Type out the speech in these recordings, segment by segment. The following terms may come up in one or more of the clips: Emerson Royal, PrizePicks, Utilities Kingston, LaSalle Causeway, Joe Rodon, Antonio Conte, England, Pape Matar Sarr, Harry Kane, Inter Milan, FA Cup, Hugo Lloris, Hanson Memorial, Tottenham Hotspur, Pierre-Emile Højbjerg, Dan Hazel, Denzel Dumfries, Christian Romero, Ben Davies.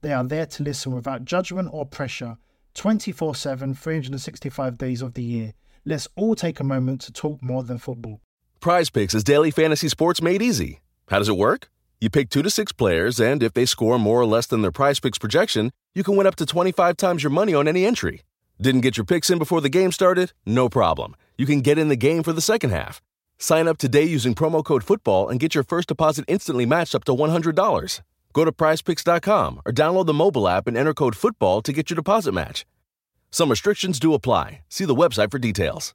They are there to listen without judgment or pressure, 24/7, 365 days of the year. Let's all take a moment to talk more than football. PrizePicks is daily fantasy sports made easy. How does it work? You pick 2 to 6 players, and if they score more or less than their PrizePicks projection, you can win up to 25 times your money on any entry. Didn't get your picks in before the game started? No problem. You can get in the game for the second half. Sign up today using promo code FOOTBALL and get your first deposit instantly matched up to $100. Go to PrizePicks.com or download the mobile app and enter code FOOTBALL to get your deposit match. Some restrictions do apply. See the website for details.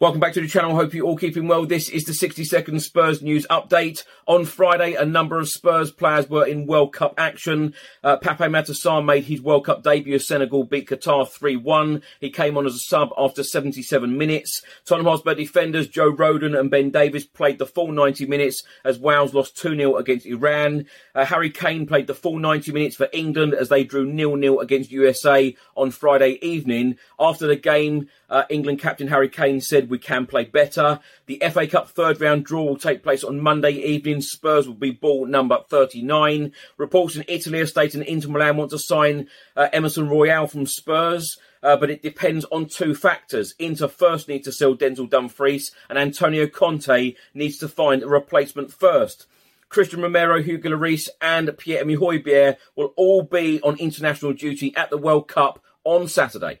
Welcome back to the channel. Hope you're all keeping well. This is the 60-second Spurs news update. On Friday, a number of Spurs players were in World Cup action. Pape Matar Sarr made his World Cup debut as Senegal beat Qatar 3-1. He came on as a sub after 77 minutes. Tottenham Hotspur defenders Joe Rodon and Ben Davies played the full 90 minutes as Wales lost 2-0 against Iran. Harry Kane played the full 90 minutes for England as they drew 0-0 against USA on Friday evening. After the game, England captain Harry Kane said, "We can play better." The FA Cup third round draw will take place on Monday evening. Spurs will be ball number 39. Reports in Italy are stating Inter Milan want to sign Emerson Royal from Spurs. But it depends on two factors. Inter first need to sell Denzel Dumfries and Antonio Conte needs to find a replacement first. Christian Romero, Hugo Lloris and Pierre-Emile Højbjerg will all be on international duty at the World Cup on Saturday.